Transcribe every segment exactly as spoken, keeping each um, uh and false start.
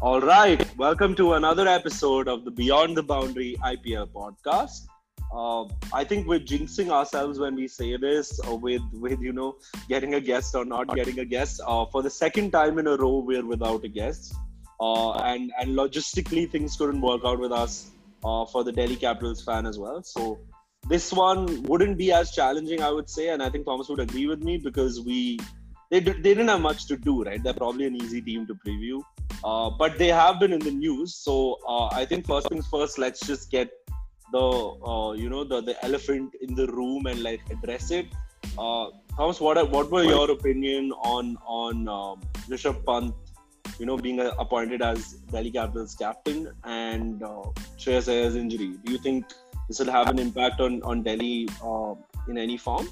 All right, welcome to another episode of the Beyond the Boundary I P L podcast. Uh, I think we're jinxing ourselves when we say this, or with, with you know, getting a guest or not getting a guest. Uh, for the second time in a row, we're without a guest. Uh, and, and logistically, things couldn't work out with us uh, for the Delhi Capitals fan as well. So this one wouldn't be as challenging, I would say. And I think Thomas would agree with me because we... They, d- they didn't have much to do, right? They're probably an easy team to preview. Uh, but they have been in the news. So uh, I think first things first, let's just get the, uh, you know, the, the elephant in the room and like address it. Uh, Thomas, what what were your opinion on, on um, Rishabh Pant, you know, being uh, appointed as Delhi Capitals captain and uh, Shreyas Iyer's injury? Do you think this will have an impact on, on Delhi uh, in any form?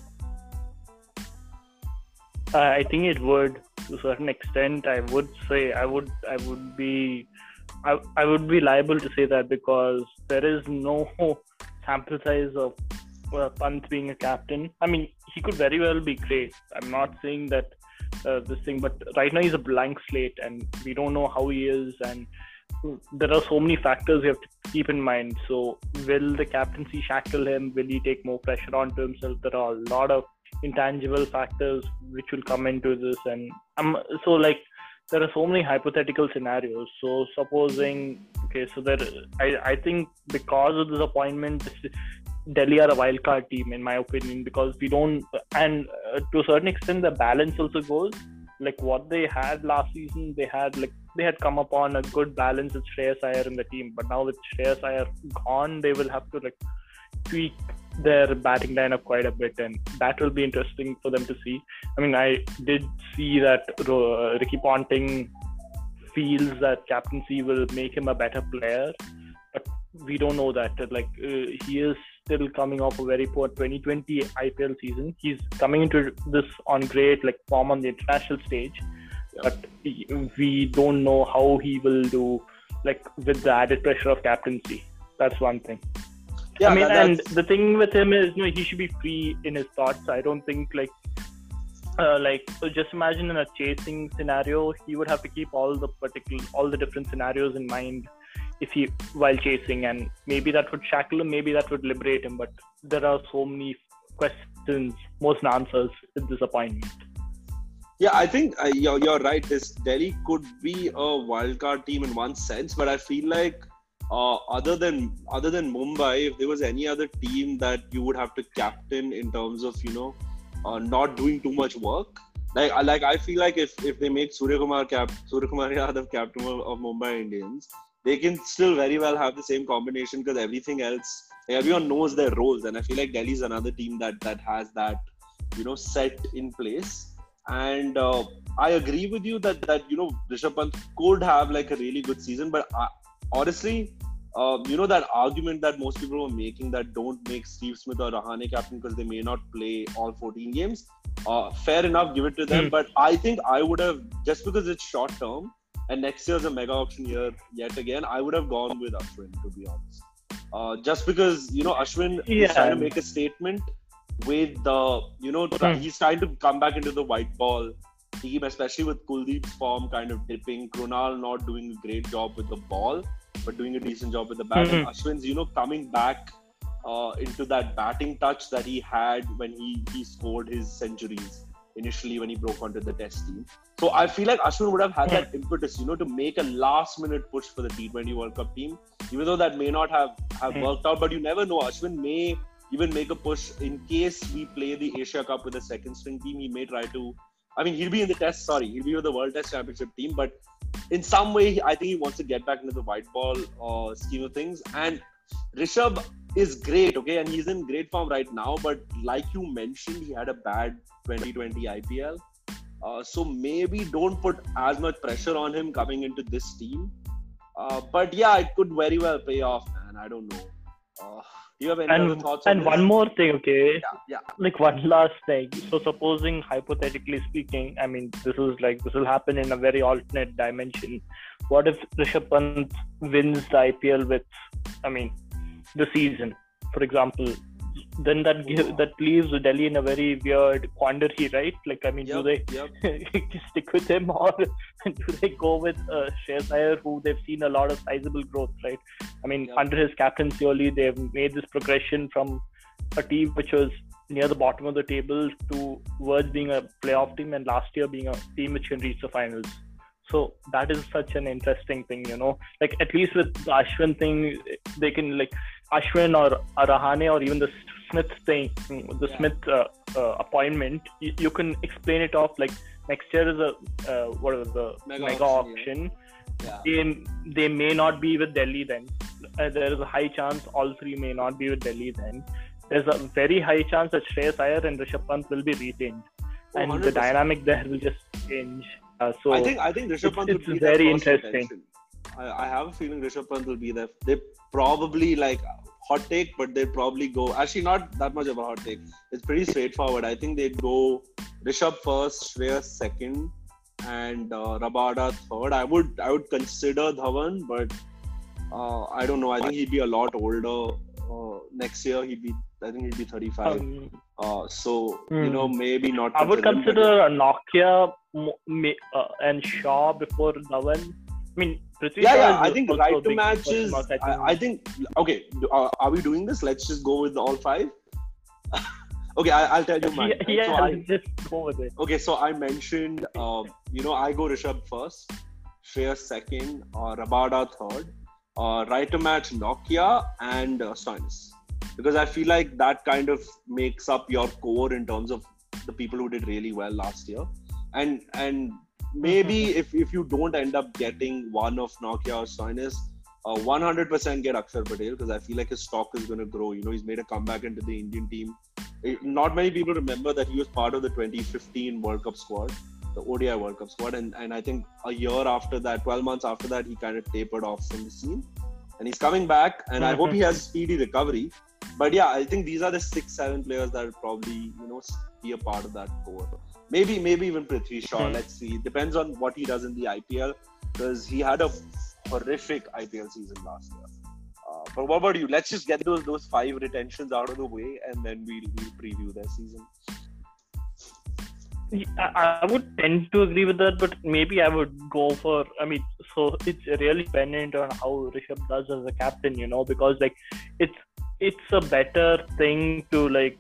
I think it would, to a certain extent. I would say I would I would be I, I would be liable to say that because there is no sample size of uh, Pant being a captain. I mean, he could very well be great. I'm not saying that uh, this thing, but right now he's a blank slate, and we don't know how he is, and there are so many factors we have to keep in mind. So, will the captaincy shackle him? Will he take more pressure onto himself? There are a lot of intangible factors which will come into this, and um, so like there are so many hypothetical scenarios. So supposing okay so there I, I think because of this appointment, Delhi are a wildcard team in my opinion, because we don't, and uh, to a certain extent the balance also goes, like what they had last season, they had like they had come upon a good balance with Shreyas Iyer in the team, but now with Shreyas Iyer gone, they will have to like tweak their batting lineup quite a bit, and that will be interesting for them to see. I mean, I did see that uh, Ricky Ponting feels that captaincy will make him a better player, but we don't know that. Like uh, he is still coming off a very poor twenty twenty I P L season. He's coming into this on great like form on the international stage, but we don't know how he will do like with the added pressure of captaincy. That's one thing. Yeah, I mean, that, and the thing with him is, you know, he should be free in his thoughts. I don't think, like, uh, like so just imagine in a chasing scenario, he would have to keep all the particular, all the different scenarios in mind if he while chasing, and maybe that would shackle him, maybe that would liberate him. But there are so many questions, more than answers in this appointment. Yeah, I think uh, you're you're right. This Delhi could be a wildcard team in one sense, but I feel like. Uh, other than other than Mumbai, if there was any other team that you would have to captain in terms of, you know, uh, not doing too much work, like like I feel like if, if they make Surya Kumar cap Surya Kumar Yadav captain of, of Mumbai Indians, they can still very well have the same combination, because everything else, like, everyone knows their roles, and I feel like Delhi is another team that that has that, you know, set in place. And uh, I agree with you that that you know Rishabh Pant could have like a really good season, but. I, Honestly, uh, you know, that argument that most people were making that don't make Steve Smith or Rahane captain because they may not play all fourteen games. Uh, fair enough, give it to them. Mm. But I think I would have, just because it's short term and next year's a mega auction year yet again, I would have gone with Ashwin, to be honest. Uh, just because, you know, Ashwin yeah. is trying to make a statement with the, you know, mm. he's trying to come back into the white ball team, especially with Kuldeep's form kind of dipping, Krunal not doing a great job with the ball, but doing a decent job with the bat. Mm-hmm. And Ashwin's, you know, coming back uh, into that batting touch that he had when he, he scored his centuries initially when he broke onto the test team. So I feel like Ashwin would have had yeah. that impetus, you know, to make a last minute push for the T twenty World Cup team, even though that may not have, have mm-hmm. worked out, but you never know. Ashwin may even make a push in case we play the Asia Cup with a second string team. He may try to I mean, he'll be in the test, sorry, he'll be with the World Test Championship team, but in some way, I think he wants to get back into the white ball uh, scheme of things. And Rishabh is great, okay, and he's in great form right now, but like you mentioned, he had a bad twenty twenty I P L. Uh, so maybe don't put as much pressure on him coming into this team. Uh, but yeah, it could very well pay off, man. I don't know. Uh, You have any and, other thoughts and on one this? More thing, okay? Yeah, yeah. Like one last thing. So supposing, hypothetically speaking, I mean, this is like this will happen in a very alternate dimension. What if Rishabh Pant wins the I P L with, I mean, the season, for example? then that oh. give, that leaves Delhi in a very weird quandary, right? Like, I mean, yep, do they yep. stick with him, or do they go with uh, Shreyas Iyer, who they've seen a lot of sizable growth, right? I mean, yep. under his captaincy only, they've made this progression from a team which was near the bottom of the table to towards being a playoff team, and last year being a team which can reach the finals. So that is such an interesting thing, you know. Like, at least with the Ashwin thing, they can, like, Ashwin or Rahane or even the Smith thing, the yeah. Smith uh, uh, appointment, you, you can explain it off. Like, next year is a uh, what is the mega, mega auction. Yeah. Yeah. They they may not be with Delhi then. Uh, there is a high chance all three may not be with Delhi then. There's a very high chance that Shreyas Iyer and Rishabh Pant will be retained, oh, and the dynamic there will just change. Uh, so I think I think Rishabh Pant will be very interesting. I, I have a feeling Rishabh Pant will be there. They probably, like, hot take, but they probably go, actually not that much of a hot take. It's pretty straightforward. I think they'd go Rishabh first, Shreyas second, and uh, Rabada third. I would I would consider Dhawan, but uh, I don't know. I think he'd be a lot older uh, next year. He'd be I think he'd be thirty-five. Um, uh, so hmm. you know, maybe not. I would consider a Nokia uh, and Shaw before Dhawan. I mean, Prithvi yeah, yeah. I think right to match is. I think. I, I think okay, uh, are we doing this? Let's just go with all five. okay, I, I'll tell you mine. Yeah, yeah so I, just go with it. Okay, so I mentioned, uh, you know, I go Rishabh first, Shreyas second, uh, Rabada third, uh, right to match Nokia and uh, Stoinis, because I feel like that kind of makes up your core in terms of the people who did really well last year, and and. Maybe if, if you don't end up getting one of Nokia or Stoinis, uh, one hundred percent get Akshar Patel, because I feel like his stock is going to grow. You know, he's made a comeback into the Indian team. Not many people remember that he was part of the twenty fifteen World Cup squad, the O D I World Cup squad. And, and I think a year after that, twelve months after that, he kind of tapered off from the scene. And he's coming back, and I hope he has speedy recovery. But yeah, I think these are the six, seven players that will probably, you know, be a part of that core. Maybe, maybe even Prithvi Shaw. Let's see. Depends on what he does in the I P L, because he had a horrific I P L season last year. Uh, but what about you? Let's just get those those five retentions out of the way, and then we'll we'll preview their season. I, I would tend to agree with that, but maybe I would go for. I mean, so it's really dependent on how Rishabh does as a captain, you know, because like it's it's a better thing to like.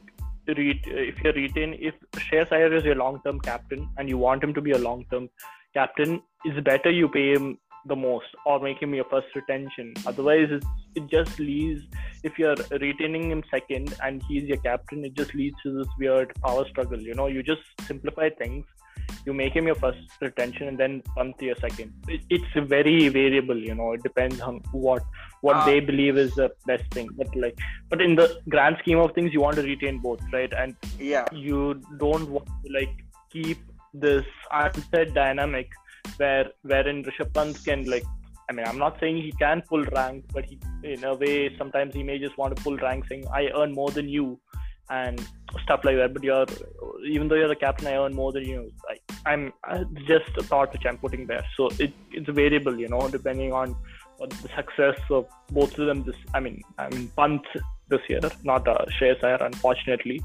If you retain, if Shreyas Iyer is your long-term captain and you want him to be a long-term captain, it's better you pay him the most or make him your first retention. Otherwise, it's, it just leads, if you're retaining him second and he's your captain, it just leads to this weird power struggle. You know, you just simplify things. You make him your first retention and then Pant your second. It, it's very variable, you know. It depends on what what ah. they believe is the best thing. But like, but in the grand scheme of things, you want to retain both, right? And yeah, you don't want to like keep this unsaid dynamic where wherein Rishabh Pant can like. I mean, I'm not saying he can pull rank, but he, in a way, sometimes he may just want to pull rank, saying, "I earn more than you." And stuff like that, but you're even though you're the captain, I earn more than you. I, I'm I just a thought which I'm putting there, so it, it's variable, you know, depending on the success of both of them. This, I mean, I mean, Pant this year, not uh, Shreyas Iyer, unfortunately.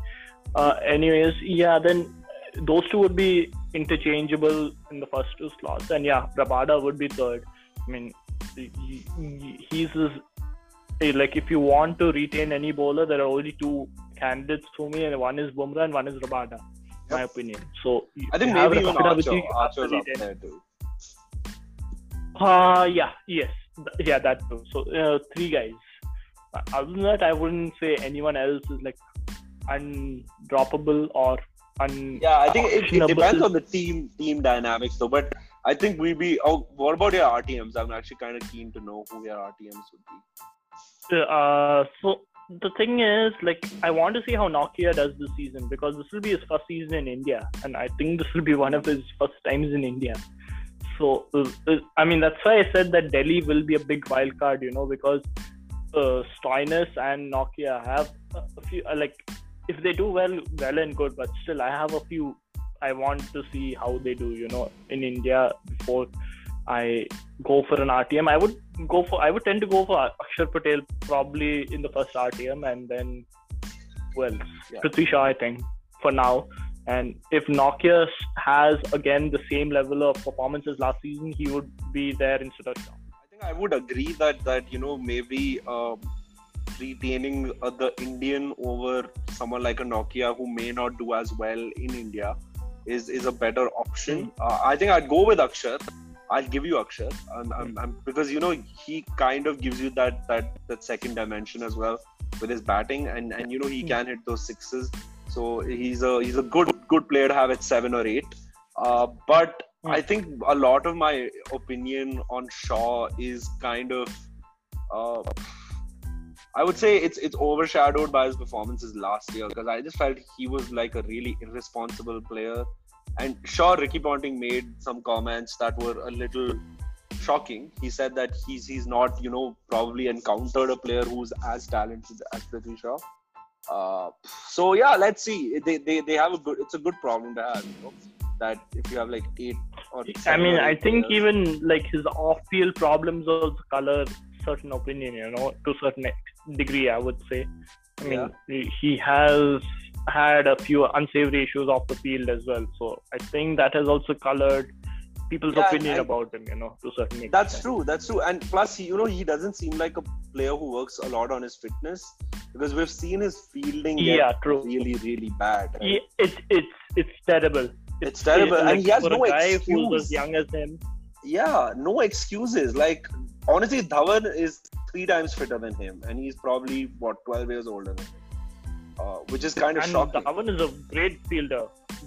Uh, anyways, yeah, then those two would be interchangeable in the first two slots, and yeah, Rabada would be third. I mean, he, he's like if you want to retain any bowler, there are only two. Candidates for me, and one is Bumrah and one is Rabada. Yep. My opinion. So I think maybe even Archer. Archer's up there too. Ah, uh, yeah, yes, yeah, that too. So uh, three guys. Other than that, I wouldn't say anyone else is like undroppable or un. Yeah, I think it, it depends on the team team dynamics though. But I think we be. Oh, what about your R T Ms? I'm actually kind of keen to know who your R T Ms would be. Uh, so. The thing is, like, I want to see how Nokia does this season, because this will be his first season in India, and I think this will be one of his first times in India. So, I mean, that's why I said that Delhi will be a big wild card, you know, because uh, Stoinis and Nokia have a few, uh, like, if they do well, well and good, but still, I have a few, I want to see how they do, you know, in India before I go for an R T M. I would go for. I would tend to go for Akshar Patel probably in the first R T M, and then well, yeah. Prithvi Shaw, I think, for now. And if Nokia has, again, the same level of performances last season, he would be there instead of Shaw. I think I would agree that, that you know, maybe um, retaining uh, the Indian over someone like a Nokia who may not do as well in India is, is a better option. Mm-hmm. Uh, I think I'd go with Akshar. I'll give you Akshar, I'm, I'm, I'm, because you know he kind of gives you that that that second dimension as well with his batting, and, and you know he can hit those sixes. So he's a he's a good good player to have at seven or eight. Uh, but I think a lot of my opinion on Shaw is kind of, uh, I would say it's it's overshadowed by his performances last year, because I just felt he was like a really irresponsible player. And sure, Ricky Ponting made some comments that were a little shocking. He said that he's he's not, you know, probably encountered a player who's as talented as Prithvi Shaw. Uh, so yeah, let's see. They, they they have a good. It's a good problem to have, you know, that if you have like eight or. I mean, I think players. Even like his off-field problems also color certain opinion, you know, to a certain degree. I would say. I mean, yeah. he has. Had a few unsavory issues off the field as well, so I think that has also colored people's yeah, opinion I, about him, you know, to a certain extent. That's true, that's true, and plus, you know, he doesn't seem like a player who works a lot on his fitness, because we've seen his fielding get yeah, true. really, really bad. Right? Yeah, it's it's it's terrible. It's, it's terrible, it, like, and he has no excuse. Who's as young as him. Yeah, no excuses. Like honestly, Dhawan is three times fitter than him, and he's probably what twelve years older than him. Uh, which is kind of and shocking. Dhawan is a great fielder.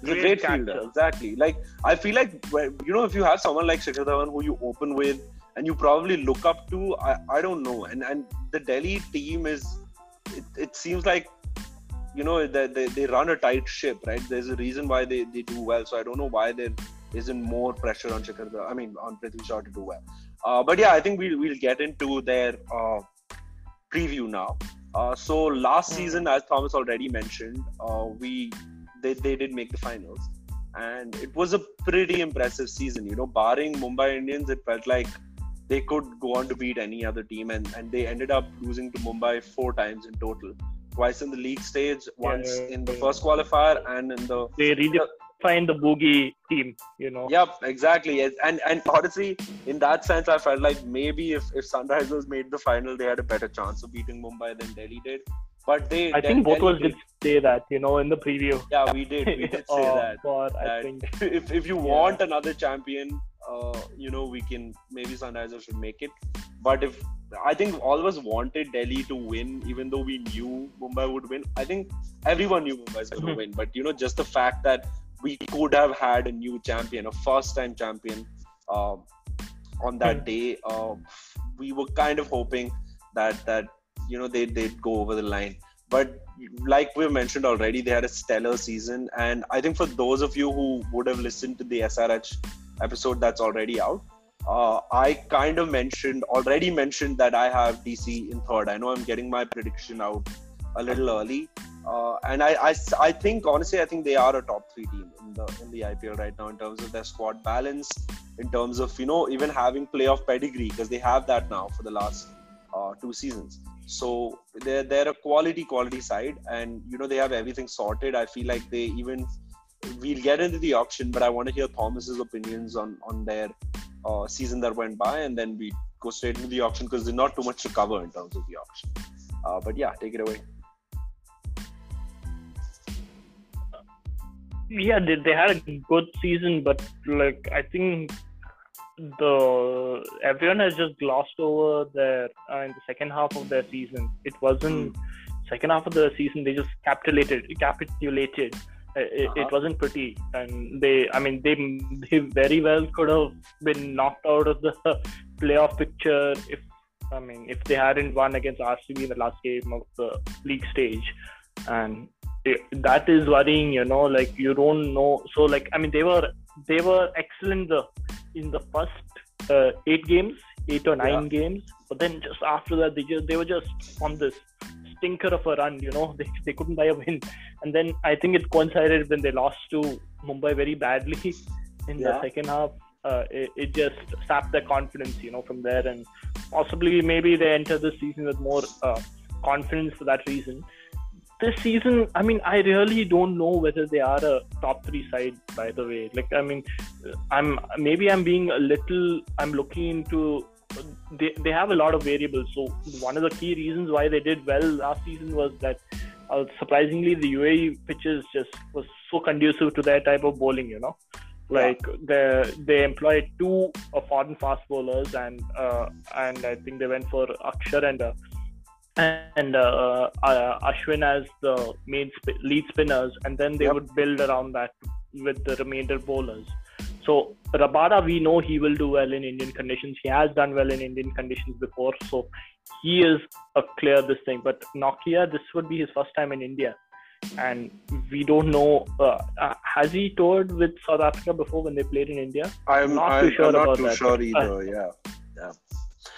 Great, a great fielder, exactly. Like, I feel like, you know, if you have someone like Shikhar Dhawan who you open with and you probably look up to, I, I don't know. And and the Delhi team is, it, it seems like, you know, they, they, they run a tight ship, right? There's a reason why they, they do well. So I don't know why there isn't more pressure on Shikhar Dhawan, I mean, on Prithvi Shaw to do well. Uh, but yeah, I think we'll, we'll get into their uh, preview now. Uh, so last season, as Thomas already mentioned, uh, we they, they did make the finals, and it was a pretty impressive season. You know, barring Mumbai Indians, it felt like they could go on to beat any other team, and, and they ended up losing to Mumbai four times in total, twice in the league stage, once yeah, in the yeah. first qualifier, and in the they redefined the bogey team. You know. Yep, exactly, and and honestly, in that sense, I felt like maybe if, if Sunrisers made the final, they had a better chance of beating Mumbai than Delhi did. But they, I think both of us did say that, you know, in the preview. Yeah, we did. We did say oh, that. God, that I think if if you yeah. want another champion, uh, you know, we can maybe Sunrisers should make it. But if I think all of us wanted Delhi to win, even though we knew Mumbai would win. I think everyone knew Mumbai was going to win, but you know, just the fact that we could have had a new champion, a first-time champion. Um, on that day, uh, we were kind of hoping that that you know they they'd go over the line. But like we mentioned already, they had a stellar season, and I think for those of you who would have listened to the S R H episode that's already out, uh, I kind of mentioned already mentioned that I have D C in third. I know I'm getting my prediction out a little early, uh, and I, I I think honestly I think they are a top three team in the in the I P L right now in terms of their squad balance. In terms of, you know, even having playoff pedigree, because they have that now for the last uh, two seasons. So they're, they're a quality, quality side, and, you know, they have everything sorted. I feel like they even, we'll get into the auction, but I want to hear Thomas's opinions on, on their uh, season that went by, and then we go straight into the auction, because there's not too much to cover in terms of the auction. Uh, but yeah, take it away. Yeah, they, they had a good season, but like I think the everyone has just glossed over their uh, in the second half of their season. It wasn't mm. second half of the season. They just capitulated. Capitulated. Uh, it, uh-huh. it wasn't pretty, and they. I mean, they they very well could have been knocked out of the playoff picture if I mean if they hadn't won against R C B in the last game of the league stage, and. It, that is worrying, you know, like you don't know. So like, I mean, they were they were excellent the, in the first uh, eight games, eight or nine yeah. games. But then just after that, they just they were just on this stinker of a run, you know. They they couldn't buy a win. And then I think it coincided when they lost to Mumbai very badly in yeah. the second half. Uh, it, it just sapped their confidence, you know, from there. And possibly maybe they enter this season with more uh, confidence for that reason. this season, I mean, I really don't know whether they are a top three side, by the way. Like, I mean, I'm maybe I'm being a little, I'm looking into, they, they have a lot of variables. So one of the key reasons why they did well last season was that uh, surprisingly, the U A E pitches just was so conducive to their type of bowling, you know. Like yeah. they they employed two uh, foreign fast bowlers, and uh, and I think they went for Akshar and uh, and uh, uh, Ashwin as the main sp- lead spinners, and then they yep. would build around that with the remainder bowlers. So Rabada, we know he will do well in Indian conditions. He has done well in Indian conditions before, so he is a clear this thing. But Nokia, this would be his first time in India. And we don't know, uh, uh, has he toured with South Africa before when they played in India? I'm not I'm, too sure I'm not about too that. Sure either, uh, yeah. Yeah,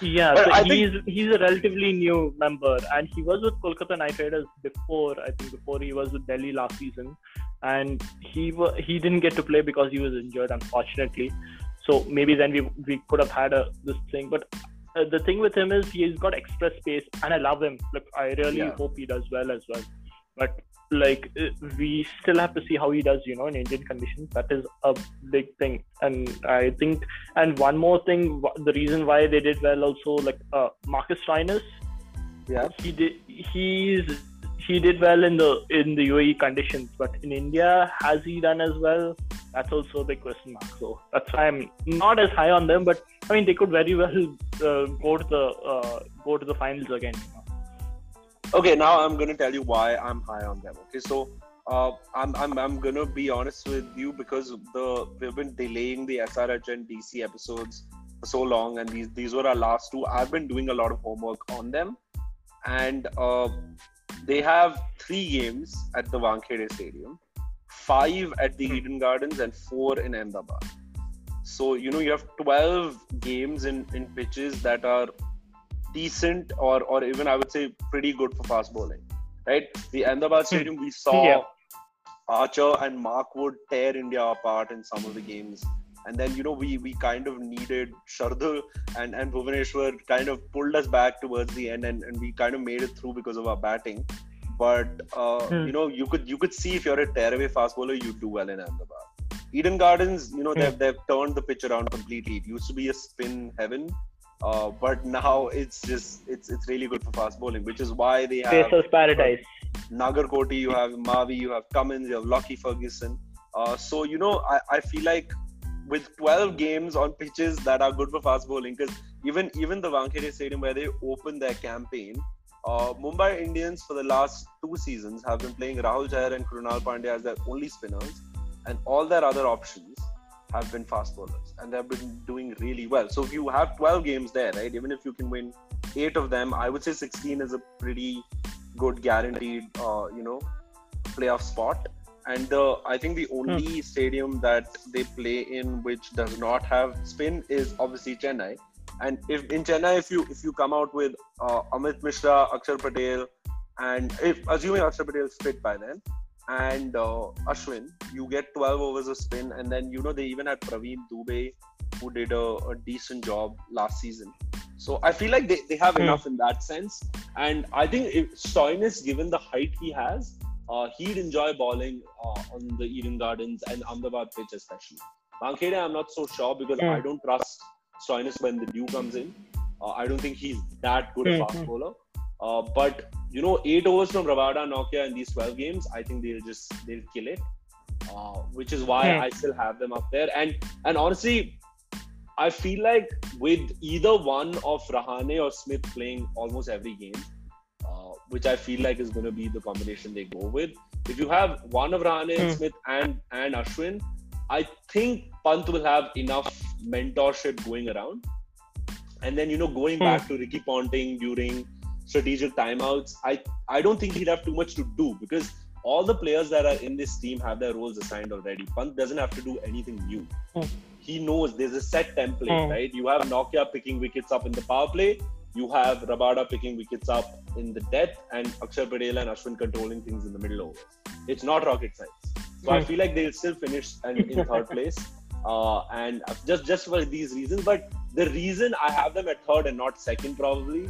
yeah so I he's think... he's a relatively new member, and he was with Kolkata Knight Riders before, I think before he was with Delhi last season. And he he didn't get to play because he was injured, unfortunately. So maybe then we, we could have had a, this thing. But uh, the thing with him is he's got express pace, and I love him. Look, I really yeah. hope he does well as well. But like we still have to see how he does, you know, in Indian conditions. That is a big thing, and I think. And one more thing, the reason why they did well also, like uh, Marcus Stoinis, yeah, he did. He's he did well in the in the U A E conditions, but in India, has he done as well? That's also a big question mark. So that's why I'm not as high on them. But I mean, they could very well uh, go to the uh, go to the finals again. You know? Okay, now I'm going to tell you why I'm high on them. Okay, so uh, I'm I'm I'm going to be honest with you, because the we've been delaying the S R H and D C episodes for so long, and these these were our last two. I've been doing a lot of homework on them, and uh, they have three games at the Wankhede Stadium, five at the Eden Gardens, and four in Ahmedabad. So you know you have twelve games in, in pitches that are decent or or even I would say pretty good for fast bowling, right? The Ahmedabad Stadium, we saw yeah. Archer and Markwood tear India apart in some of the games. And then, you know, we we kind of needed Shardul and, and Bhuvaneshwar kind of pulled us back towards the end, and, and we kind of made it through because of our batting. But, uh, hmm. you know, you could you could see if you're a tearaway fast bowler, you do well in Ahmedabad. Eden Gardens, you know, hmm. they've, they've turned the pitch around completely. It used to be a spin heaven. Uh, but now it's just it's it's really good for fast bowling, which is why they have Pacers paradise. Nagarkoti, you have Mavi, you have Cummins, you have Lockie Ferguson. Uh, so you know, I, I feel like with twelve games on pitches that are good for fast bowling, because even even the Wankhede Stadium where they opened their campaign, uh, Mumbai Indians for the last two seasons have been playing Rahul Jayar and Krunal Pandya as their only spinners, and all their other options have been fast bowlers, and they've been doing really well. So if you have twelve games there, right, even if you can win eight of them, I would say sixteen is a pretty good guaranteed, uh, you know, playoff spot. And uh, I think the only hmm. stadium that they play in which does not have spin is obviously Chennai. And if in Chennai, if you if you come out with uh, Amit Mishra, Akshar Patel, and if assuming Akshar Patel is fit by then, and uh, Ashwin, you get twelve overs of spin, and then you know they even had Praveen Dubey, who did a, a decent job last season. So I feel like they, they have mm. enough in that sense, and I think if Stoinis, given the height he has, uh, he'd enjoy bowling uh, on the Eden Gardens and Ahmedabad pitch especially. Wankhede, I'm not so sure, because mm. I don't trust Stoinis when the dew comes in. Uh, I don't think he's that good mm. a fast bowler. Uh, but you know, eight overs from Rabada, Nokia in these twelve games, I think they'll just they'll kill it, uh, which is why yeah. I still have them up there. And and honestly, I feel like with either one of Rahane or Smith playing almost every game, uh, which I feel like is going to be the combination they go with. If you have one of Rahane mm. and Smith and and Ashwin, I think Pant will have enough mentorship going around. And then you know, going mm. back to Ricky Ponting during strategic timeouts, I, I don't think he'd have too much to do, because all the players that are in this team have their roles assigned already. Pant doesn't have to do anything new. Mm. He knows there's a set template, mm. right? You have Nokia picking wickets up in the power play. You have Rabada picking wickets up in the death, and Akshar Patel and Ashwin controlling things in the middle overs. It's not rocket science. So mm. I feel like they'll still finish and, in third place. Uh, and just, just for these reasons. But the reason I have them at third and not second probably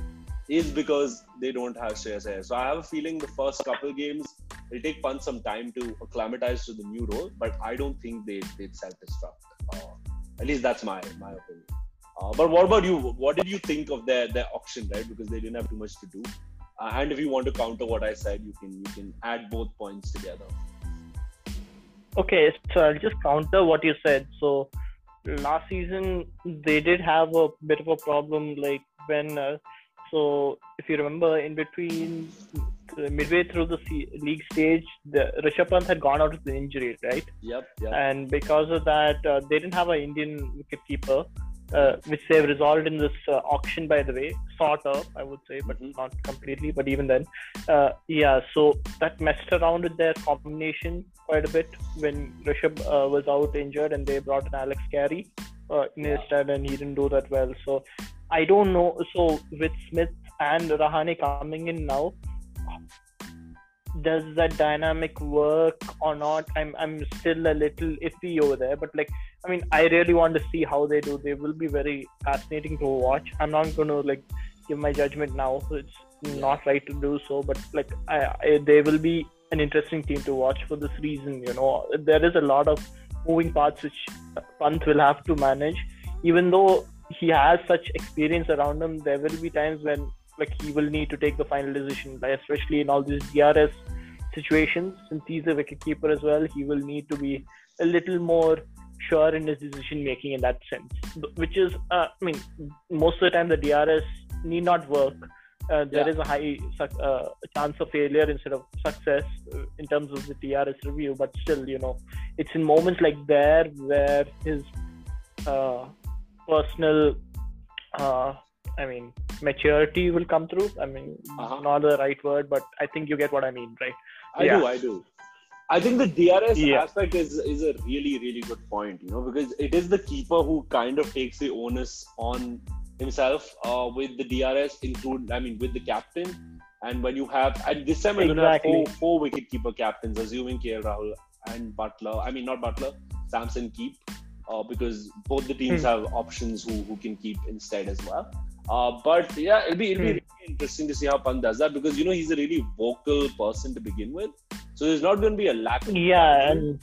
is because they don't have Shreyas Iyer. So I have a feeling the first couple games, it'll take Pant some time to acclimatise to the new role, but I don't think they, they'd self-destruct. Uh, at least that's my my opinion. Uh, but what about you? What did you think of their, their auction, right? Because they didn't have too much to do. Uh, and if you want to counter what I said, you can you can add both points together. Okay, so I'll just counter what you said. So last season, they did have a bit of a problem, like when... Uh, so if you remember, in between... midway through the league stage, the Rishabh Pant had gone out with an injury, right? Yep, yep. And because of that, uh, they didn't have an Indian wicketkeeper, uh, which they've resolved in this uh, auction, by the way. Sort of, I would say, but not completely. But even then, uh, yeah, so that messed around with their combination quite a bit when Rishabh uh, was out injured and they brought in Alex Carey uh, in yeah. his stead, and he didn't do that well. So I don't know. So with Smith and Rahane coming in now, does that dynamic work or not? I'm I'm still a little iffy over there, but like I mean I really want to see how they do. They will be very fascinating to watch. I'm not going to like give my judgment now, so it's not right to do so, but like I, I they will be an interesting team to watch for this reason. You know, there is a lot of moving parts which Pant will have to manage. Even though he has such experience around him, there will be times when like he will need to take the final decision, like especially in all these D R S situations. Since he's a wicketkeeper as well, he will need to be a little more sure in his decision making in that sense. Which is, uh, I mean, most of the time the D R S need not work. Uh, there yeah. is a high uh, chance of failure instead of success in terms of the D R S review. But still, you know, it's in moments like there where his uh, personal, uh, I mean. maturity will come through. I mean, uh-huh. not the right word, but I think you get what I mean, right? I yeah. do, I do. I think the D R S yeah. aspect is, is a really, really good point, you know, because it is the keeper who kind of takes the onus on himself uh, with the D R S include, I mean, with the captain. And when you have, at this time, we're exactly. going to have four, four wicketkeeper captains, assuming K L Rahul and Butler, I mean, not Butler, Samson keep, uh, because both the teams hmm. have options who, who can keep instead as well. Uh, but yeah, it'll be it'll be really interesting to see how Pant does that, because you know he's a really vocal person to begin with, so there's not going to be a lack of yeah. And,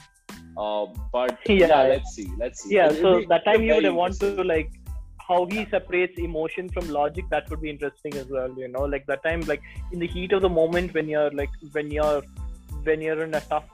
uh, but yeah, yeah, let's see, let's see. Yeah, it'll, so it'll that time you would want to like how he separates emotion from logic. That would be interesting as well. You know, like that time, like in the heat of the moment, when you're like when you're when you're in a tough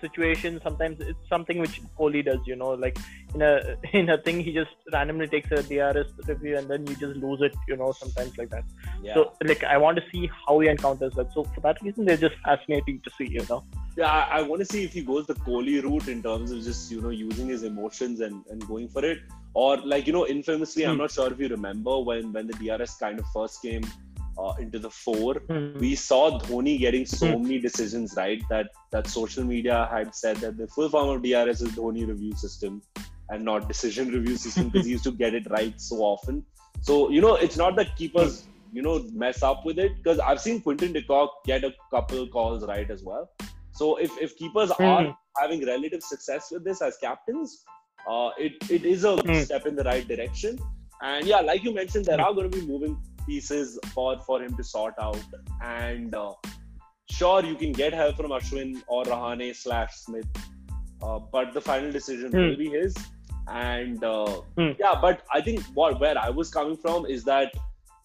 situation, sometimes it's something which Kohli does, you know, like in a in a thing he just randomly takes a D R S review and then you just lose it, you know, sometimes like that. Yeah. So like I want to see how he encounters that. So for that reason, they're just fascinating to see, you know. Yeah, I, I want to see if he goes the Kohli route in terms of just, you know, using his emotions and, and going for it. Or like, you know, infamously, hmm. I'm not sure if you remember when, when the D R S kind of first came Uh, into the four, mm-hmm. we saw Dhoni getting so mm-hmm. many decisions right that that social media had said that the full form of D R S is Dhoni review system and not decision review system, because he used to get it right so often. So you know, it's not that keepers you know mess up with it, because I've seen Quinton de Kock get a couple calls right as well. So if if keepers mm-hmm. are having relative success with this as captains, uh, it it is a mm-hmm. step in the right direction. And yeah, like you mentioned, there are going to be moving pieces for, for him to sort out, and uh, sure, you can get help from Ashwin or Rahane slash Smith, uh, but the final decision mm. will be his. And uh, mm. yeah, but I think what where I was coming from is that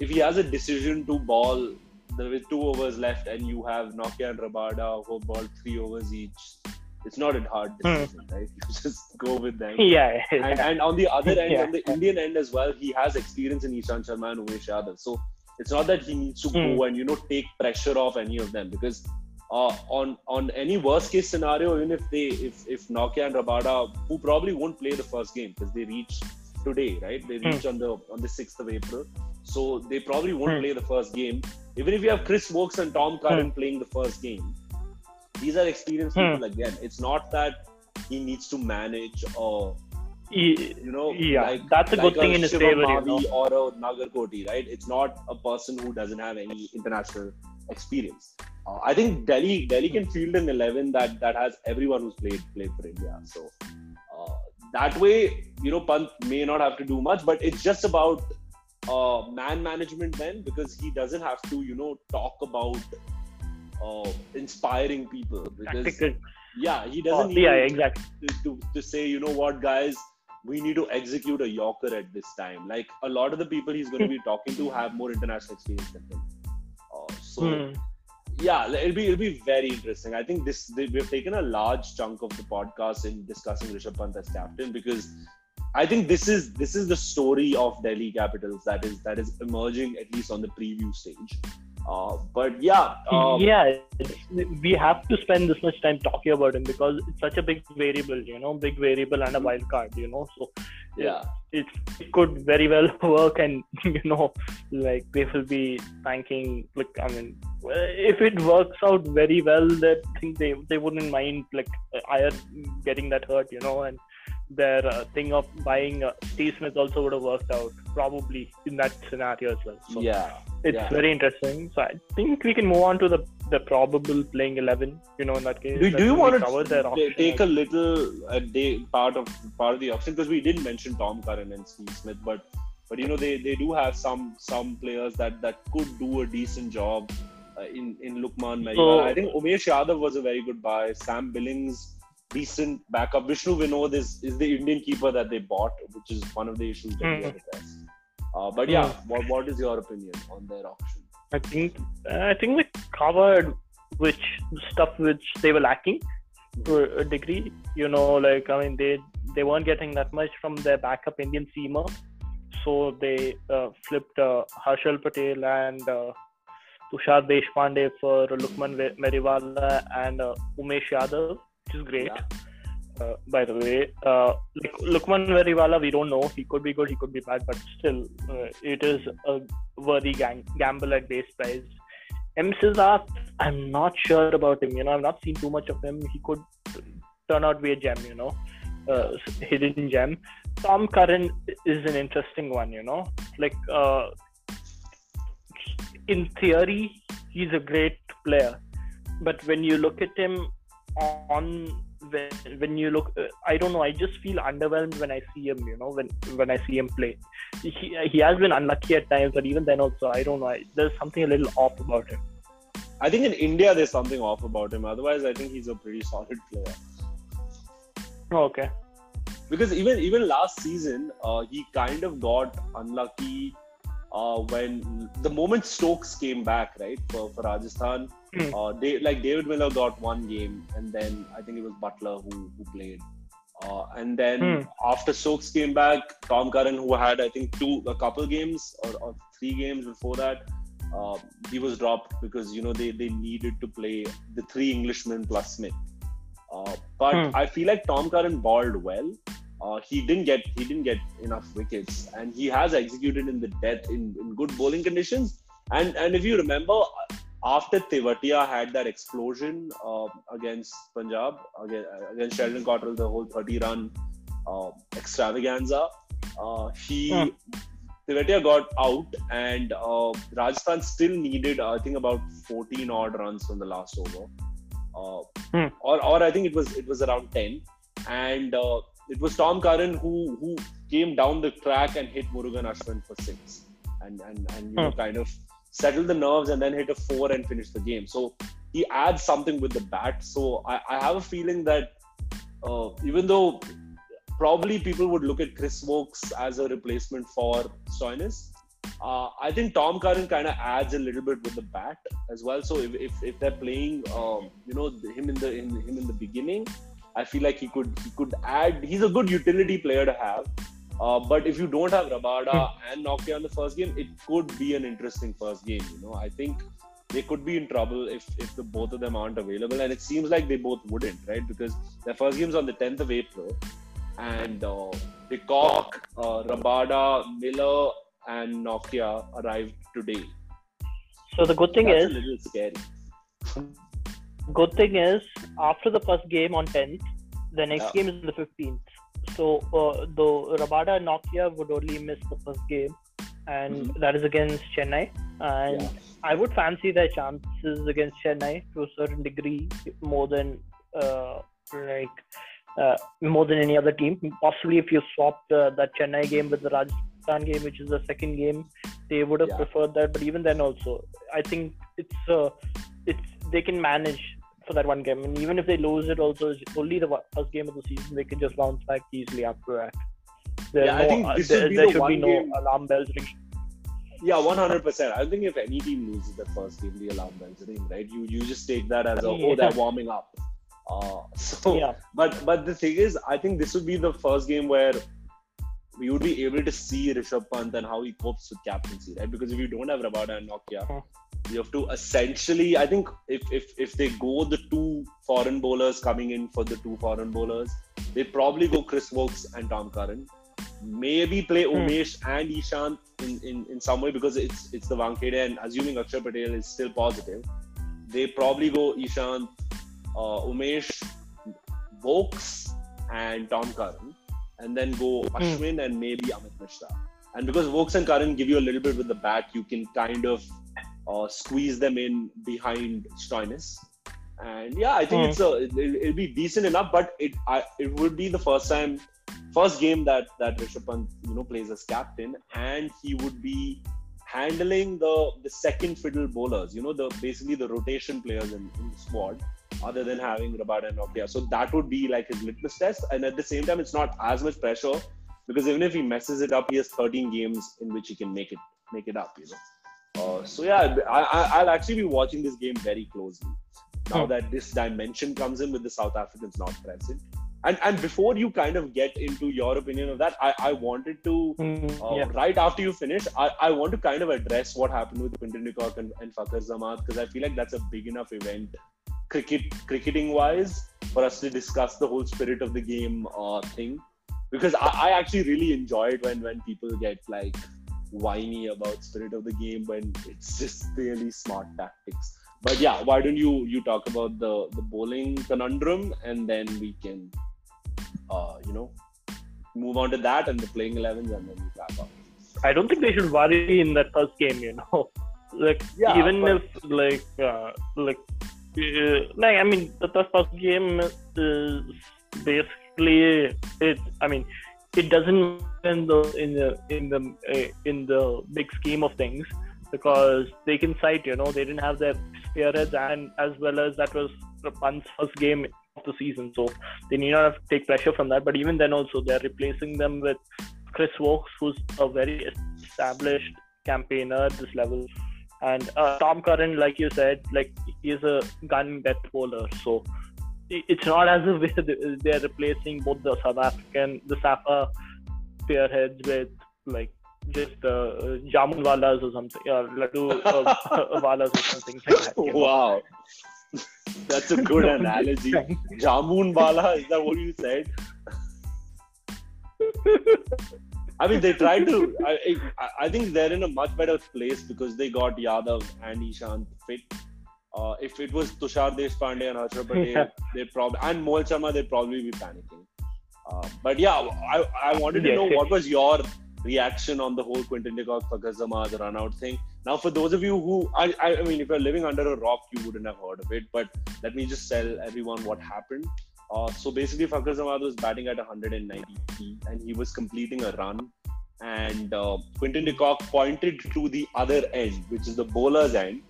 if he has a decision to ball with two overs left and you have Nokia and Rabada who ball three overs each, it's not a hard decision, mm. right? You just go with them. Yeah. yeah. And, and on the other end, yeah. on the Indian end as well, he has experience in Ishan Sharma and Umesh Yadav. So it's not that he needs to mm. go and, you know, take pressure off any of them, because uh, on on any worst case scenario, even if they if, if Nokia and Rabada, who probably won't play the first game because they reach today, right? They reach mm. on the on the sixth of April. So they probably won't mm. play the first game. Even if you have Chris Woakes and Tom Curran mm. playing the first game, these are experienced hmm. people again. It's not that he needs to manage or, you know, yeah, like, that's a like good a thing in his favor, you know? Or a Nagarkoti, right? It's not a person who doesn't have any international experience. Uh, I think Delhi Delhi can field an eleven that, that has everyone who's played played for India. So uh, that way, you know, Pant may not have to do much, but it's just about uh, man management then, because he doesn't have to, you know, talk about uh, inspiring people. Because, Tactical. Yeah, he doesn't oh, need yeah, exactly. to, to, to say, you know what, guys, we need to execute a Yorker at this time. Like, a lot of the people he's going to be talking to have more international experience than him. Uh, so, hmm. yeah, it'll be, it'll be very interesting. I think this they, we've taken a large chunk of the podcast in discussing Rishabh Pant as captain, because I think this is this is the story of Delhi Capitals that is that is emerging, at least on the preview stage. Uh, but yeah, um, yeah, we have to spend this much time talking about him because it's such a big variable, you know, big variable and a wild card, you know. So yeah, it, it could very well work, and you know, like they will be thanking. Like I mean, if it works out very well, that think they they wouldn't mind like Iyer getting that hurt, you know, and their uh, thing of buying uh, Steve Smith also would have worked out probably in that scenario as well. So yeah, it's yeah. very interesting. So I think we can move on to the the probable playing eleven. You know, in that case, do, do you want to take a little uh, day, part of part of the option, because we didn't mention Tom Curran and Steve Smith, but but you know they, they do have some some players that, that could do a decent job uh, in in Lukman Mehra. So, I think Umesh Yadav was a very good buy. Sam Billings. Decent backup. Vishnu Vinod is, is the Indian keeper that they bought, which is one of the issues that mm. we addressed. Uh, but yeah, mm. what, what is your opinion on their auction? I think I think we covered which stuff which they were lacking to a degree. You know, like I mean, they they weren't getting that much from their backup Indian seamer, so they uh, flipped uh, Akshar Patel and uh, Tushar Deshpande for Lukman Meriwala and uh, Umesh Yadav. Which is great. Yeah. Uh, by the way, uh, like Lukman Meriwala, we don't know. He could be good, he could be bad, but still, uh, it is a worthy gang- gamble at base price. M. Siddharth, I'm not sure about him. You know, I've not seen too much of him. He could turn out to be a gem. You know, uh, hidden gem. Tom Curran is an interesting one. You know, like uh, in theory, he's a great player, but when you look at him. On when, when you look, uh, I don't know. I just feel underwhelmed when I see him. You know, when when I see him play, he he has been unlucky at times, but even then also, I don't know. I, there's something a little off about him. I think in India there's something off about him. Otherwise, I think he's a pretty solid player. Oh, okay. Because even even last season, uh, he kind of got unlucky. Uh, when the moment Stokes came back, right, for, for Rajasthan, mm. uh, they, like David Miller got one game, and then I think it was Butler who, who played. Uh, and then mm. after Stokes came back, Tom Curran, who had I think two a couple games or, or three games before that, uh, he was dropped because you know they, they needed to play the three Englishmen plus Smith. Uh, but mm. I feel like Tom Curran balled well. Uh, he didn't get he didn't get enough wickets, and he has executed in the death in, in good bowling conditions. And and if you remember, after Tevatia had that explosion uh, against Punjab, against, against Sheldon Cottrell, the whole thirty-run uh, extravaganza, uh, he yeah. Tevatia got out, and uh, Rajasthan still needed uh, I think about fourteen odd runs from the last over, uh, hmm. or or I think it was it was around ten, and. Uh, It was Tom Curran who, who came down the track and hit Murugan Ashwin for six, and and and you know, kind of settled the nerves, and then hit a four and finished the game. So he adds something with the bat. So I, I have a feeling that uh, even though probably people would look at Chris Woakes as a replacement for Stoinis, uh, I think Tom Curran kind of adds a little bit with the bat as well. So if if, if they're playing um, you know him in the in him in the beginning. I feel like he could he could add. He's a good utility player to have, uh, but if you don't have Rabada and Nokia in the first game, it could be an interesting first game. You know, I think they could be in trouble if if the both of them aren't available, and it seems like they both wouldn't, right? Because their first game's on the tenth of April, and uh, De Kock, uh, Rabada, Miller, and Nokia arrived today. So the good thing That's is a little scary. Good thing is, after the first game on tenth, the next yeah. game is the fifteenth. So, uh, though Rabada and Nokia would only miss the first game, and mm-hmm. that is against Chennai. And yeah. I would fancy their chances against Chennai to a certain degree more than uh, like uh, more than any other team. Possibly, if you swapped uh, that Chennai game with the Rajasthan Rajasthan game, which is the second game, they would have yeah. preferred that. But even then also, I think it's uh, it's they can manage for that one game. And even if they lose it also, it's only the first game of the season, they can just bounce back easily after that. There's yeah, no, I think uh, there, there the should be no game. alarm bells ringing. Yeah, one hundred percent. I think if any team loses the first game, the alarm bells ring, right? You you just take that as a, yeah. oh, they're warming up. Uh, so, yeah. but, but the thing is, I think this would be the first game where we would be able to see Rishabh Pant and how he copes with captaincy, right? Because if you don't have Rabada and Nokia, huh. you have to essentially, I think if, if, if they go the two foreign bowlers coming in for the two foreign bowlers, they probably go Chris Woakes and Tom Curran. Maybe play Umesh hmm. and Ishan in, in, in some way, because it's it's the Wankhede, and assuming Akshar Patel is still positive, they probably go Ishan, uh, Umesh, Woakes and Tom Curran, and then go Ashwin hmm. and maybe Amit Mishra. And because Woakes and Curran give you a little bit with the bat, you can kind of uh, squeeze them in behind Stoinis. And yeah, I think hmm. it's a, it, it'll be decent enough, but it I, it would be the first time First game that that Rishabh Pant, you know, plays as captain, and he would be handling the, the second fiddle bowlers, you know, the basically the rotation players in, in the squad, other than having Rabada and Nokia. So that would be like his litmus test, and at the same time, it's not as much pressure, because even if he messes it up, he has thirteen games in which he can make it make it up, you know. Uh, so yeah, I, I, I'll actually be watching this game very closely now that this dimension comes in with the South Africans not present. And and before you kind of get into your opinion of that, I, I wanted to, mm-hmm. uh, yeah. right after you finish, I, I want to kind of address what happened with Quinton de Kock and, and Fakhar Zaman, because I feel like that's a big enough event, cricket cricketing-wise, for us to discuss the whole spirit of the game uh, thing. Because I, I actually really enjoy it when, when people get like whiny about spirit of the game, when it's just really smart tactics. But yeah, why don't you, you talk about the, the bowling conundrum, and then we can... Uh, you know, move on to that and the playing elevens, and then we wrap up. I don't think they should worry in that first game, you know. Like yeah, even but... if like uh, like uh, like I mean the first game is basically it. I mean it doesn't in the in the in the uh, in the big scheme of things, because they can sight, you know, they didn't have their spearheads, and as well as that was Pant's first game of the season, so they need not have to take pressure from that. But even then also, they're replacing them with Chris Woakes, who's a very established campaigner at this level, and uh, Tom Curran, like you said, like he's a gun death bowler. So it's not as if they're replacing both the South African, the Safa spearheads with like just uh, Jamun Walas or something, or Ladu uh, Walas or something like that. You know? Wow. That's a good no, analogy. Jamun Wala, is that what you said? I mean, they tried to. I, I think they're in a much better place because they got Yadav and Ishan fit. Uh, if it was Tushar Deshpande and Akshar Patel, yeah. they probably and Mohit Sharma, they'd probably be panicking. Uh, but yeah, I, I wanted to yeah, know yeah. what was your reaction on the whole Quinton de Kock, Fakhar Zaman, the run out thing. Now, for those of you who, I, I mean, if you're living under a rock, you wouldn't have heard of it, but let me just tell everyone what happened. Uh, so basically, Fakhar Zaman was batting at one ninety-three and he was completing a run. And uh, Quinton de Kock pointed to the other end, which is the bowler's end,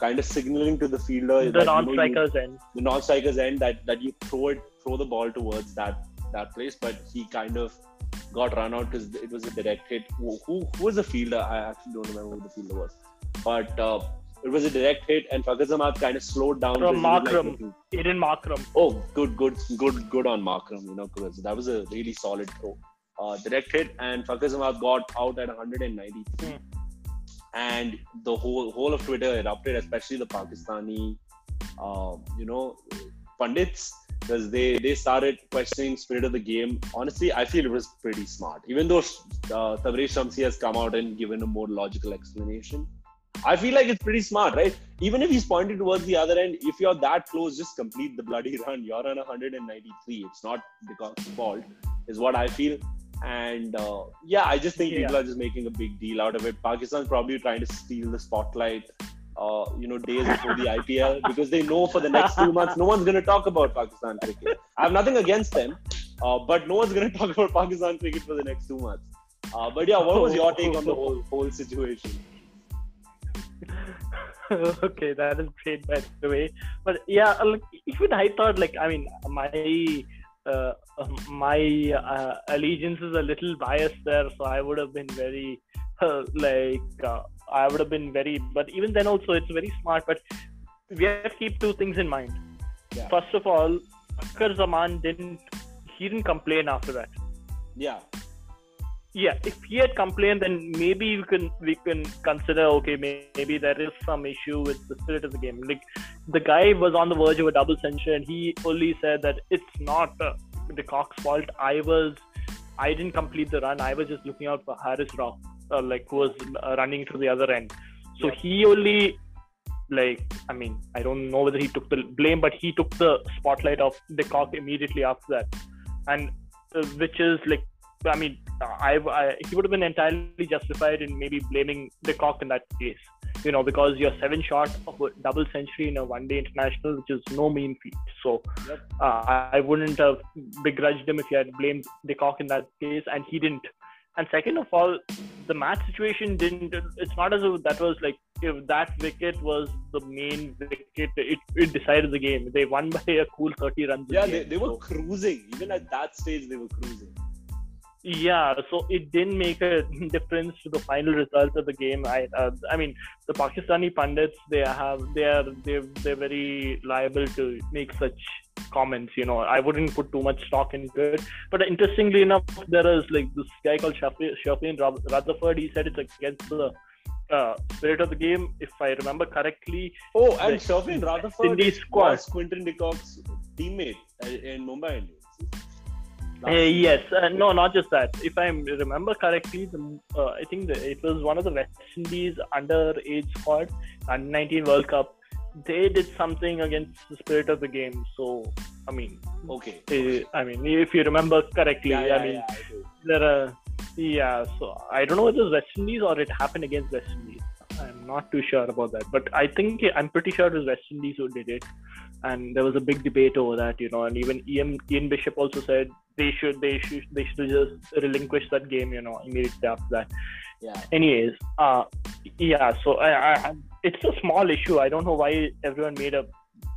kind of signaling to the fielder. The non-striker's you know, end. The non-striker's end that, that you throw it, throw the ball towards that, that place, but he kind of got run out because it was a direct hit. Who, who, who was the fielder? I actually don't remember who the fielder was. But uh, it was a direct hit, and Fakhar Zaman kind of slowed down. From Markram. Like Eden Markram. Oh, good, good, good, good on Markram. You know, because that was a really solid throw. Uh, direct hit, and Fakhar Zaman got out at one ninety-three. Mm. And the whole whole of Twitter erupted, especially the Pakistani, uh, you know, pundits. Because they, they started questioning spirit of the game. Honestly, I feel it was pretty smart. Even though uh, Tabriz Shamsi has come out and given a more logical explanation, I feel like it's pretty smart, right? Even if he's pointed towards the other end, if you're that close, just complete the bloody run. You're on one ninety-three. It's not the Kock's fault, is what I feel. And uh, yeah, I just think yeah. people are just making a big deal out of it. Pakistan's probably trying to steal the spotlight. Uh, you know, days before the I P L, because they know for the next few months, no one's going to talk about Pakistan cricket. I have nothing against them, uh, but no one's going to talk about Pakistan cricket for the next two months. Uh, but yeah, what was your take on the whole whole situation? Okay, that is great, by the way. But yeah, like, even I thought, like, I mean, my uh, my uh, allegiance is a little biased there, so I would have been very uh, like uh, I would have been very. But even then, also, it's very smart. But we have to keep two things in mind. Yeah. First of all, Fakhar Zaman didn't he didn't complain after that. Yeah. Yeah, if he had complained, then maybe we can we can consider, okay, maybe there is some issue with the spirit of the game. Like, the guy was on the verge of a double censure, and he only said that it's not uh, the Cock's fault. I was, I didn't complete the run. I was just looking out for Harris Rock, uh, like, who was uh, running to the other end. So yeah. he only, like, I mean, I don't know whether he took the blame, but he took the spotlight of the Cock immediately after that, and uh, which is like. I mean, I, I, he would have been entirely justified in maybe blaming the Cock in that case, you know, because you're seven short of a double century in a one-day international, which is no mean feat. So yep. uh, I wouldn't have begrudged him if he had blamed the Cock in that case, and he didn't. And second of all, the match situation didn't. It's not as if that was like if that wicket was the main wicket, it, it decided the game. They won by a cool thirty runs. Yeah, they, game, they were so. cruising. Even at that stage, they were cruising. Yeah, so it didn't make a difference to the final result of the game. I, uh, I mean, the Pakistani pundits, they have, they are, they, they're very liable to make such comments. You know, I wouldn't put too much stock into it. But interestingly enough, there is like this guy called Shafin Rutherford. He said it's against the uh, spirit of the game, if I remember correctly. Oh, and Shafin Rutherford was Quinton de Kock's teammate in Mumbai Indians. Uh, yes, uh, no, not just that. If I remember correctly, the, uh, I think the, it was one of the West Indies underage squad, under nineteen World Cup. They did something against the spirit of the game. So, I mean, okay. They, I mean, if you remember correctly, yeah, yeah, I mean, yeah, I do. there are, yeah. So I don't know if it was West Indies or it happened against West Indies. I'm not too sure about that, but I think I'm pretty sure it was West Indies who did it. And there was a big debate over that, you know. And even Ian, Ian Bishop also said they should, they should, they should just relinquish that game, you know, immediately after that. Yeah. Anyways, uh, yeah. So I, I, it's a small issue. I don't know why everyone made a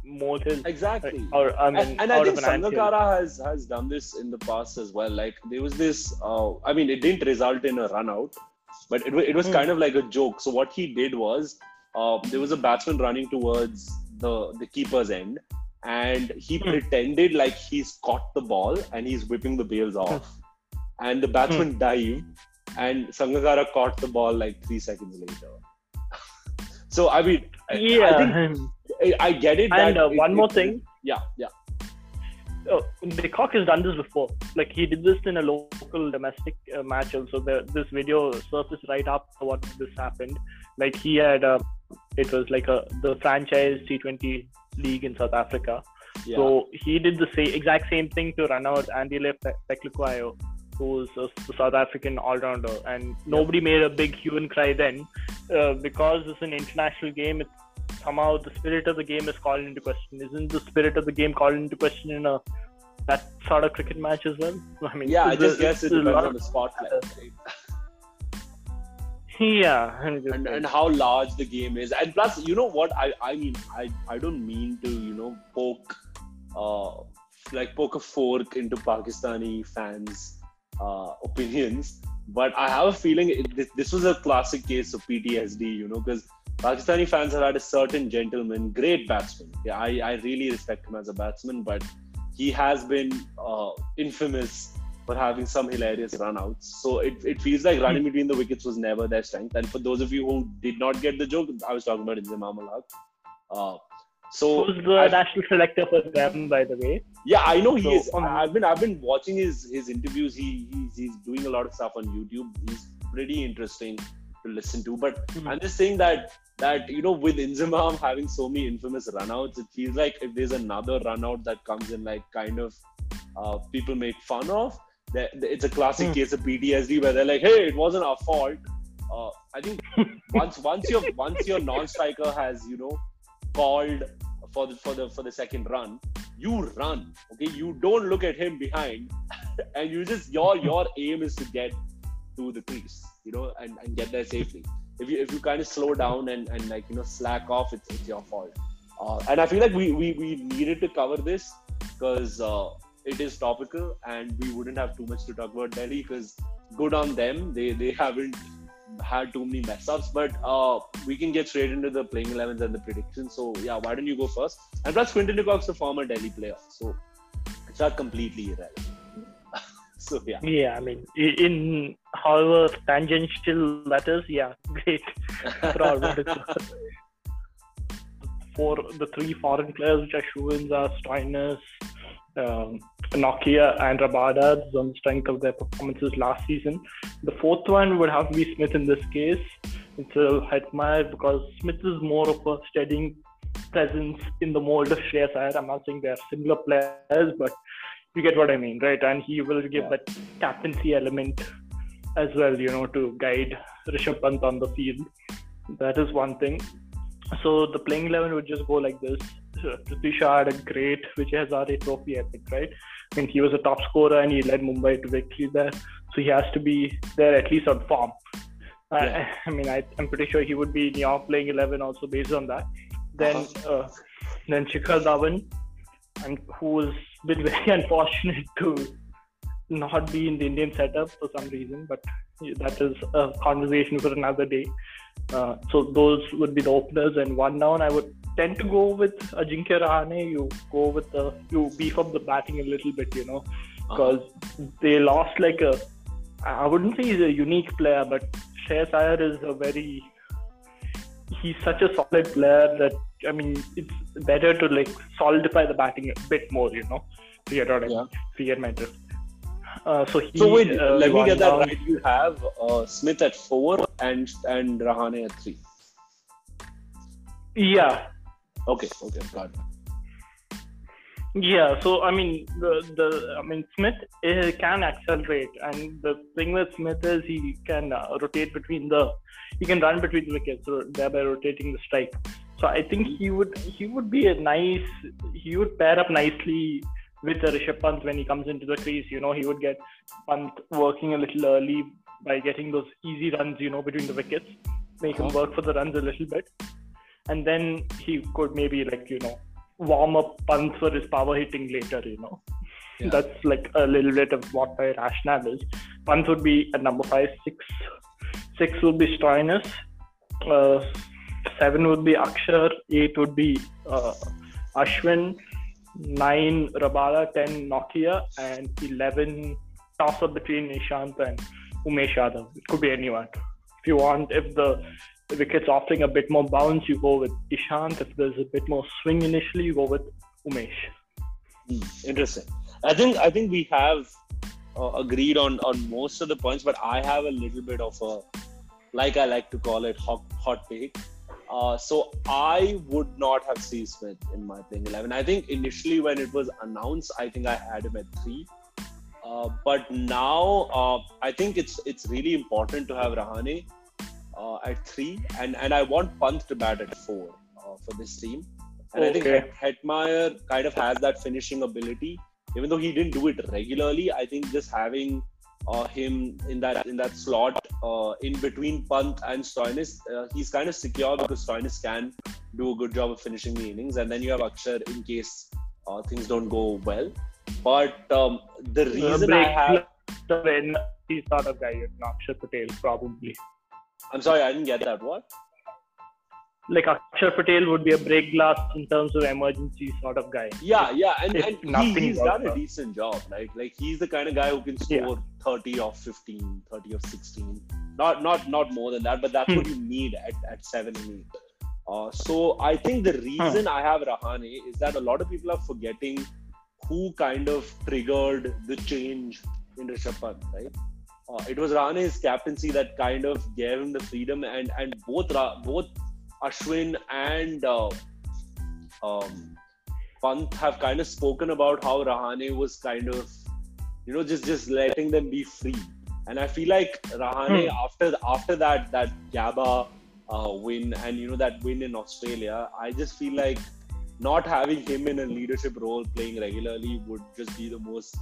molehill. Exactly. Or I mean, and, and I think Sangakkara has has done this in the past as well. Like there was this. Uh, I mean, it didn't result in a run out, but it it was mm. kind of like a joke. So what he did was, uh, there was a batsman running towards the the keeper's end, and he mm. pretended like he's caught the ball and he's whipping the bails off, and the batsman mm. dived, and Sangakkara caught the ball like three seconds later. So I mean, yeah, I, think, I get it. And that uh, it, one more it, thing, it, yeah, yeah. Oh, De Kock has done this before. Like he did this in a local domestic uh, match. Also, the, this video surfaced right after what this happened. Like he had. Uh, It was like a the franchise T twenty league in South Africa. Yeah. So he did the same exact same thing to run out Andile Peklukayo, who's a South African all-rounder, and nobody yeah. made a big hue and cry then uh, because it's an international game. It, somehow the spirit of the game is called into question. Isn't the spirit of the game called into question in a that sort of cricket match as well? I mean, yeah, I just a, guess it depends on the spotlight. Uh, Yeah, and, and how large the game is, and plus, you know what? I I mean, I, I don't mean to, you know, poke, uh, like poke a fork into Pakistani fans' uh, opinions, but I have a feeling it, this, this was a classic case of P T S D, you know, because Pakistani fans have had a certain gentleman, great batsman. Yeah, I I really respect him as a batsman, but he has been uh, infamous for having some hilarious runouts. So it, it feels like running between the wickets was never their strength. And for those of you who did not get the joke, I was talking about Inzamam Al Haq. Uh, so Who's the I, national selector for them, by the way? Yeah, I know he so, is. Um, I've been I've been watching his his interviews. He he's, he's doing a lot of stuff on YouTube. He's pretty interesting to listen to. But mm-hmm. I'm just saying that that you know, with Inzamam having so many infamous runouts, it feels like if there's another runout that comes in, like kind of uh, people make fun of. It's a classic mm. case of P T S D where they're like, "Hey, it wasn't our fault." Uh, I think once once your once your non-striker has, you know, called for the for the for the second run, you run. Okay, you don't look at him behind, and you just your your aim is to get to the crease, you know, and, and get there safely. If you if you kind of slow down and, and like, you know, slack off, it's, it's your fault. Uh, and I feel like we, we, we needed to cover this because uh, it is topical and we wouldn't have too much to talk about Delhi because good on them. They, they haven't had too many mess-ups, but uh, we can get straight into the playing elevens and the predictions. So, yeah, why don't you go first? And plus, Quinton de Kock's a former Delhi player, so it's not completely irrelevant. So, yeah. Yeah, I mean, in however tangential matters, yeah, great. For the three foreign players, which are Ashwin, are Stoinis, um, Nokia and Rabada, on the strength of their performances last season. The fourth one would have to be Smith in this case. It's a admire because Smith is more of a steadying presence in the mold of Shreyas Iyer. I'm not saying they are similar players, but you get what I mean, right? And he will give yeah. that captaincy element as well, you know, to guide Rishabh Pant on the field. That is one thing. So the playing eleven would just go like this. Prithvi Shaw had a great Vijay Hazare trophy epic, right? I mean, he was a top scorer and he led Mumbai to victory there. So he has to be there at least on form. Yeah. I, I mean, I, I'm pretty sure he would be in your playing eleven also based on that. Then, uh-huh. uh, then Shikhar Dhawan, and who's been very unfortunate to not be in the Indian setup for some reason, but that is a conversation for another day. Uh, so those would be the openers, and one down I would tend to go with Ajinkya Rahane. You go with the, you beef up the batting a little bit, you know, because uh-huh. they lost like a, I wouldn't say he's a unique player, but Shreyas Iyer is a very, he's such a solid player that, I mean, it's better to like solidify the batting a bit more, you know, to get out of it, to get my drift. Uh, so, he, so wait, uh, let me get that right. You have uh, Smith at four and and Rahane at three. Yeah. Okay. Okay. Got it. Yeah. So I mean, the, the I mean Smith uh, can accelerate, and the thing with Smith is he can uh, rotate between the, he can run between the wickets, so thereby rotating the strike. So I think he would he would be a nice he would pair up nicely with Rishabh Pant when he comes into the crease. You know, he would get Pant working a little early by getting those easy runs, you know, between the wickets, make him work for the runs a little bit, and then he could maybe like, you know, warm up Pant for his power hitting later, you know. Yeah. That's like a little bit of what my rationale is. Pant would be at number five, six, six would be Stoinis, uh, seven would be Akshar, eight would be uh, Ashwin, nine Rabada, ten Nokia, and eleven toss up between Ishan and Umesh Yadav. It could be anyone. If you want, if the wicket's offering a bit more bounce, you go with Ishan. If there's a bit more swing initially, you go with Umesh. Mm, interesting. I think I think we have uh, agreed on, on most of the points, but I have a little bit of a, like I like to call it, hot, hot take. Uh, so I would not have Steve Smith in my playing eleven. I think initially when it was announced, I think I had him at three. Uh, but now uh, I think it's it's really important to have Rahane uh, at three, and, and I want Pant to bat at four uh, for this team. And okay. I think Hetmeyer kind of has that finishing ability, even though he didn't do it regularly. I think just having uh, him in that in that slot uh, in between Pant and Stoinis, uh, he's kind of secure because Stoinis can do a good job of finishing the innings, and then you have Akshar in case uh, things don't go well. But um, the reason uh, I have when he's not a guy, it's Akshar Patel probably. I'm sorry, I didn't get that. What? Like Akshar Patel would be a break glass in terms of emergency sort of guy. Yeah, yeah, and, and he, he's done a decent job, right? Like he's the kind of guy who can score yeah. thirty off fifteen, thirty off sixteen. Not, not, not more than that, but that's hmm. what you need at, at seven and eight. Uh, so I think the reason huh. I have Rahane is that a lot of people are forgetting who kind of triggered the change in Rishabh Pant, right? Uh, it was Rahane's captaincy that kind of gave him the freedom, and and both Ra- both Ashwin and uh, um, Pant have kind of spoken about how Rahane was kind of, you know, just, just letting them be free. And I feel like Rahane hmm. after after that that Gabba uh, win and, you know, that win in Australia, I just feel like not having him in a leadership role playing regularly would just be the most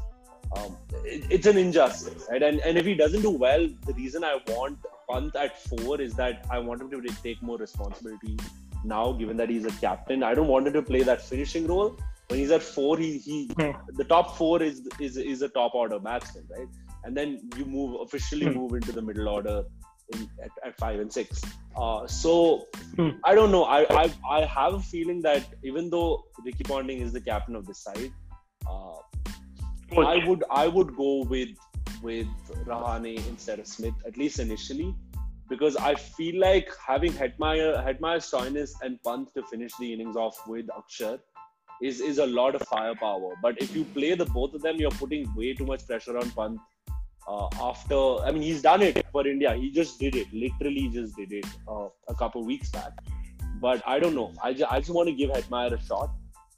Um, it, it's an injustice, right? And, and if he doesn't do well, the reason I want Pant at four is that I want him to take more responsibility now, given that he's a captain. I don't want him to play that finishing role. When he's at four, he, he yeah. the top four is is is a top order batsman, right? And then you move officially mm. move into the middle order in, at, at five and six. Uh, so mm. I don't know. I, I I have a feeling that even though Ricky Ponting is the captain of this side, uh, okay. I would I would go with with Rahane instead of Smith, at least initially, because I feel like having Hetmeyer, Hetmeyer, Stoinis and Pant to finish the innings off with Akshar is, is a lot of firepower. But if you play the both of them, you're putting way too much pressure on Pant. Uh, after, I mean, he's done it for India. He just did it. Literally just did it uh, a couple of weeks back. But I don't know. I, ju- I just want to give Hetmeyer a shot.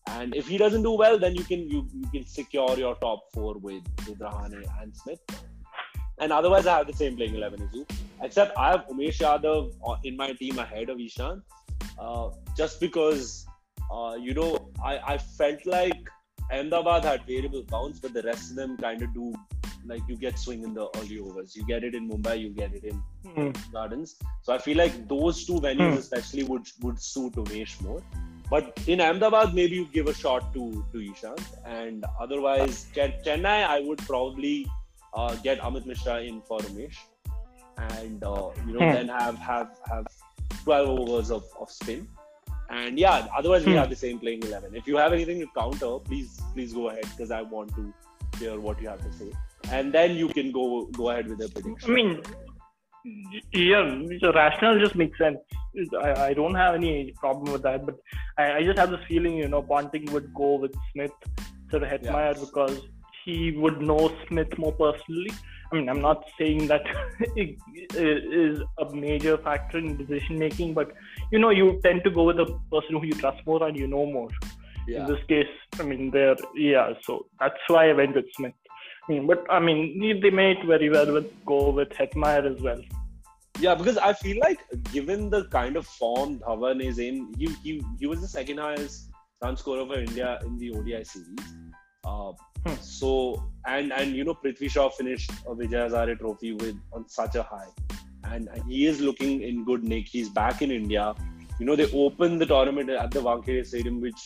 And if he doesn't do well, then you can you, you can secure your top four with, with Rahane and Smith. And otherwise, I have the same playing eleven as you. Except I have Umesh Yadav in my team ahead of Ishan. Uh, just because, uh, you know, I, I felt like Ahmedabad had variable counts, but the rest of them kind of do. Like, you get swing in the early overs. You get it in Mumbai, you get it in mm. Gardens. So I feel like those two venues mm. especially would would suit Umesh more. But in Ahmedabad, maybe you give a shot to, to Ishan. And otherwise, Chennai, I would probably uh, get Amit Mishra in for Umesh. And, uh, you know, mm. then have, have, have twelve overs of, of spin. And yeah, otherwise mm. we have the same playing eleven. If you have anything to counter, please, please go ahead, because I want to hear what you have to say. And then you can go go ahead with the prediction. I mean, yeah, the rationale just makes sense. I, I don't have any problem with that, but I, I just have this feeling, you know, Ponting would go with Smith instead of Hetmeyer yeah. because he would know Smith more personally. I mean, I'm not saying that it is a major factor in decision making, but you know, you tend to go with the person who you trust more and you know more. Yeah. In this case, I mean, there, yeah, so that's why I went with Smith. But I mean, they may very well with, go with Hetmeyer as well. Yeah, because I feel like given the kind of form Dhawan is in, he he, he was the second highest run scorer for India in the O D I series. Uh, hmm. So and and you know, Prithvi Shaw finished a Vijay Hazare Trophy with on such a high, and he is looking in good nick. He's back in India. You know, they opened the tournament at the Wankhede Stadium, which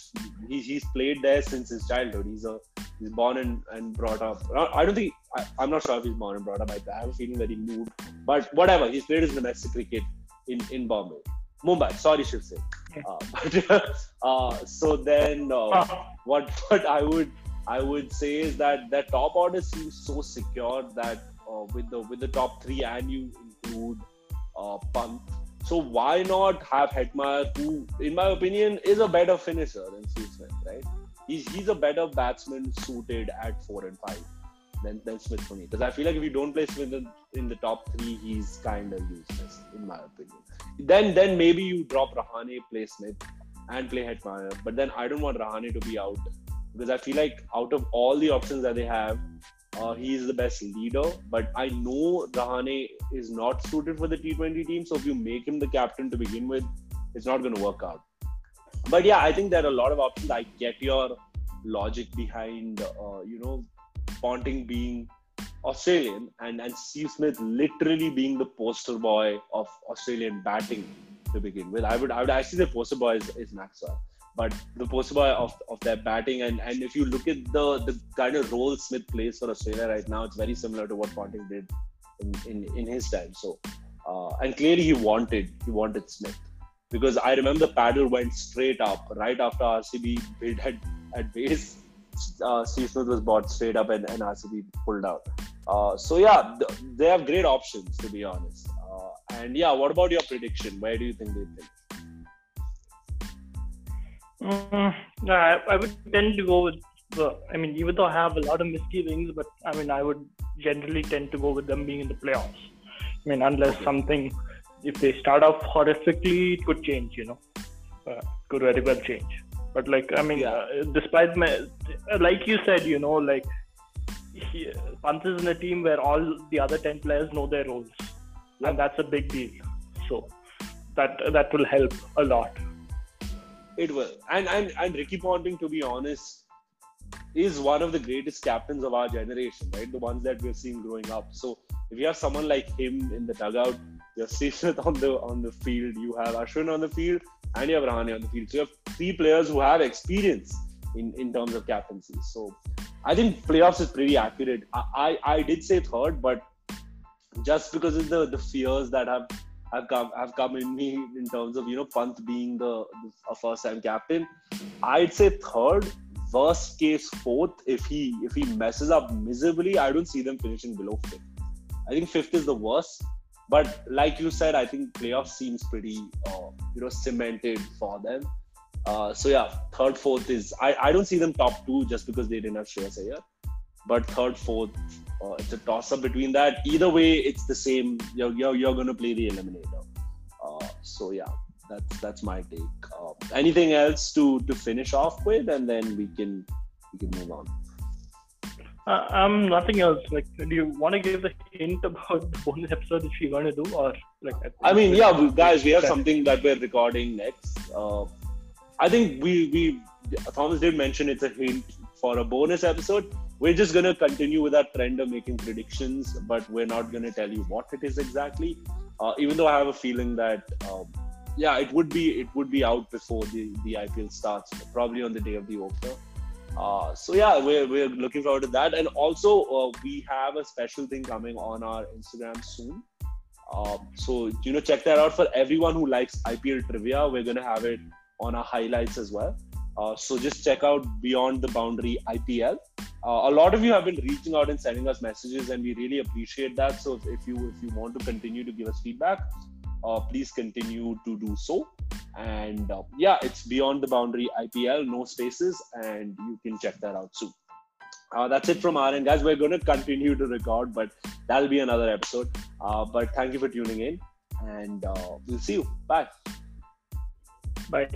he, he's played there since his childhood. He's a he's born and, and brought up. I don't think, I, I'm not sure if he's born and brought up. I, I have a feeling that he moved. But whatever, he's played his domestic cricket in, in Bombay. Mumbai, sorry, Shiv Singh. Uh, but, uh, so then, uh, what what I would I would say is that that top order seems so secure that uh, with the with the top three and you include uh, Pant. So why not have Hetmeyer, who, in my opinion, is a better finisher than Steve Smith, right? He's he's a better batsman suited at four and five than, than Smith for me. Because I feel like if you don't play Smith in, in the top three, he's kind of useless, in my opinion. Then then maybe you drop Rahane, play Smith, and play Hetmeyer. But then I don't want Rahane to be out. Because I feel like out of all the options that they have, Uh, he is the best leader, but I know Rahane is not suited for the T twenty team. So if you make him the captain to begin with, it's not going to work out. But yeah, I think there are a lot of options. I get your logic behind, uh, you know, Ponting being Australian and, and Steve Smith literally being the poster boy of Australian batting to begin with. I would I would actually say poster boy is, is Maxwell. But the poster boy of, of their batting, and, and if you look at the, the kind of role Smith plays for Australia right now, it's very similar to what Ponting did in, in, in his time. So, uh, and clearly he wanted he wanted Smith, because I remember the paddle went straight up right after R C B bid at, at base. Uh, Steve Smith was bought straight up, and, and R C B pulled out. Uh, so yeah, th- they have great options, to be honest. Uh, and yeah, what about your prediction? Where do you think they think? Mm, I, I would tend to go with the, I mean, even though I have a lot of misgivings, but I mean, I would generally tend to go with them being in the playoffs. I mean, unless something, if they start off horrifically, it could change, you know, uh, could very well change. But like, I mean, yeah. uh, despite my, like you said, you know, like, he, Pant is in a team where all the other ten players know their roles. Yeah. And that's a big deal. So that that will help a lot. It will. And, and and Ricky Ponting, to be honest, is one of the greatest captains of our generation, right? The ones that we've seen growing up. So if you have someone like him in the dugout, you have Steve Smith on the on the field, you have Ashwin on the field, and you have Rahane on the field. So you have three players who have experience in, in terms of captaincy. So I think playoffs is pretty accurate. I, I, I did say third, but just because of the, the fears that have, have come have come in me in terms of, you know, Pant being the, the first-time captain, I'd say third. Worst case fourth. If he if he messes up miserably, I don't see them finishing below fifth. I think fifth is the worst. But like you said, I think playoff seems pretty uh, you know cemented for them. Uh, so yeah, third, fourth is I, I don't see them top two just because they didn't have Shreyas Iyer. But third, fourth, uh, it's a toss up between that. Either way, it's the same. You're you're, you're going to play the eliminator. Uh, so yeah, that's that's my take. Uh, anything else to to finish off with, and then we can we can move on. Uh, um, nothing else. Like, do you want to give a hint about the bonus episode which we're going to do, or like? I, I mean, yeah, we, guys, we have something that we're recording next. Uh, I think we, we Thomas did mention it's a hint for a bonus episode. We're just going to continue with our trend of making predictions, but we're not going to tell you what it is exactly. Uh, even though I have a feeling that, um, yeah, it would be it would be out before the, the I P L starts, probably on the day of the opener. Uh, so yeah, we're, we're looking forward to that. And also, uh, we have a special thing coming on our Instagram soon. Um, so, you know, check that out. For everyone who likes I P L trivia, we're going to have it on our highlights as well. Uh, so just check out Beyond the Boundary I P L. Uh, a lot of you have been reaching out and sending us messages, and we really appreciate that. So if, if you if you want to continue to give us feedback, uh, please continue to do so. And uh, yeah, it's Beyond the Boundary I P L, no spaces, and you can check that out soon. Uh, that's it from our end, guys. We're going to continue to record, but that'll be another episode. Uh, but thank you for tuning in, and uh, we'll see you. Bye. Bye.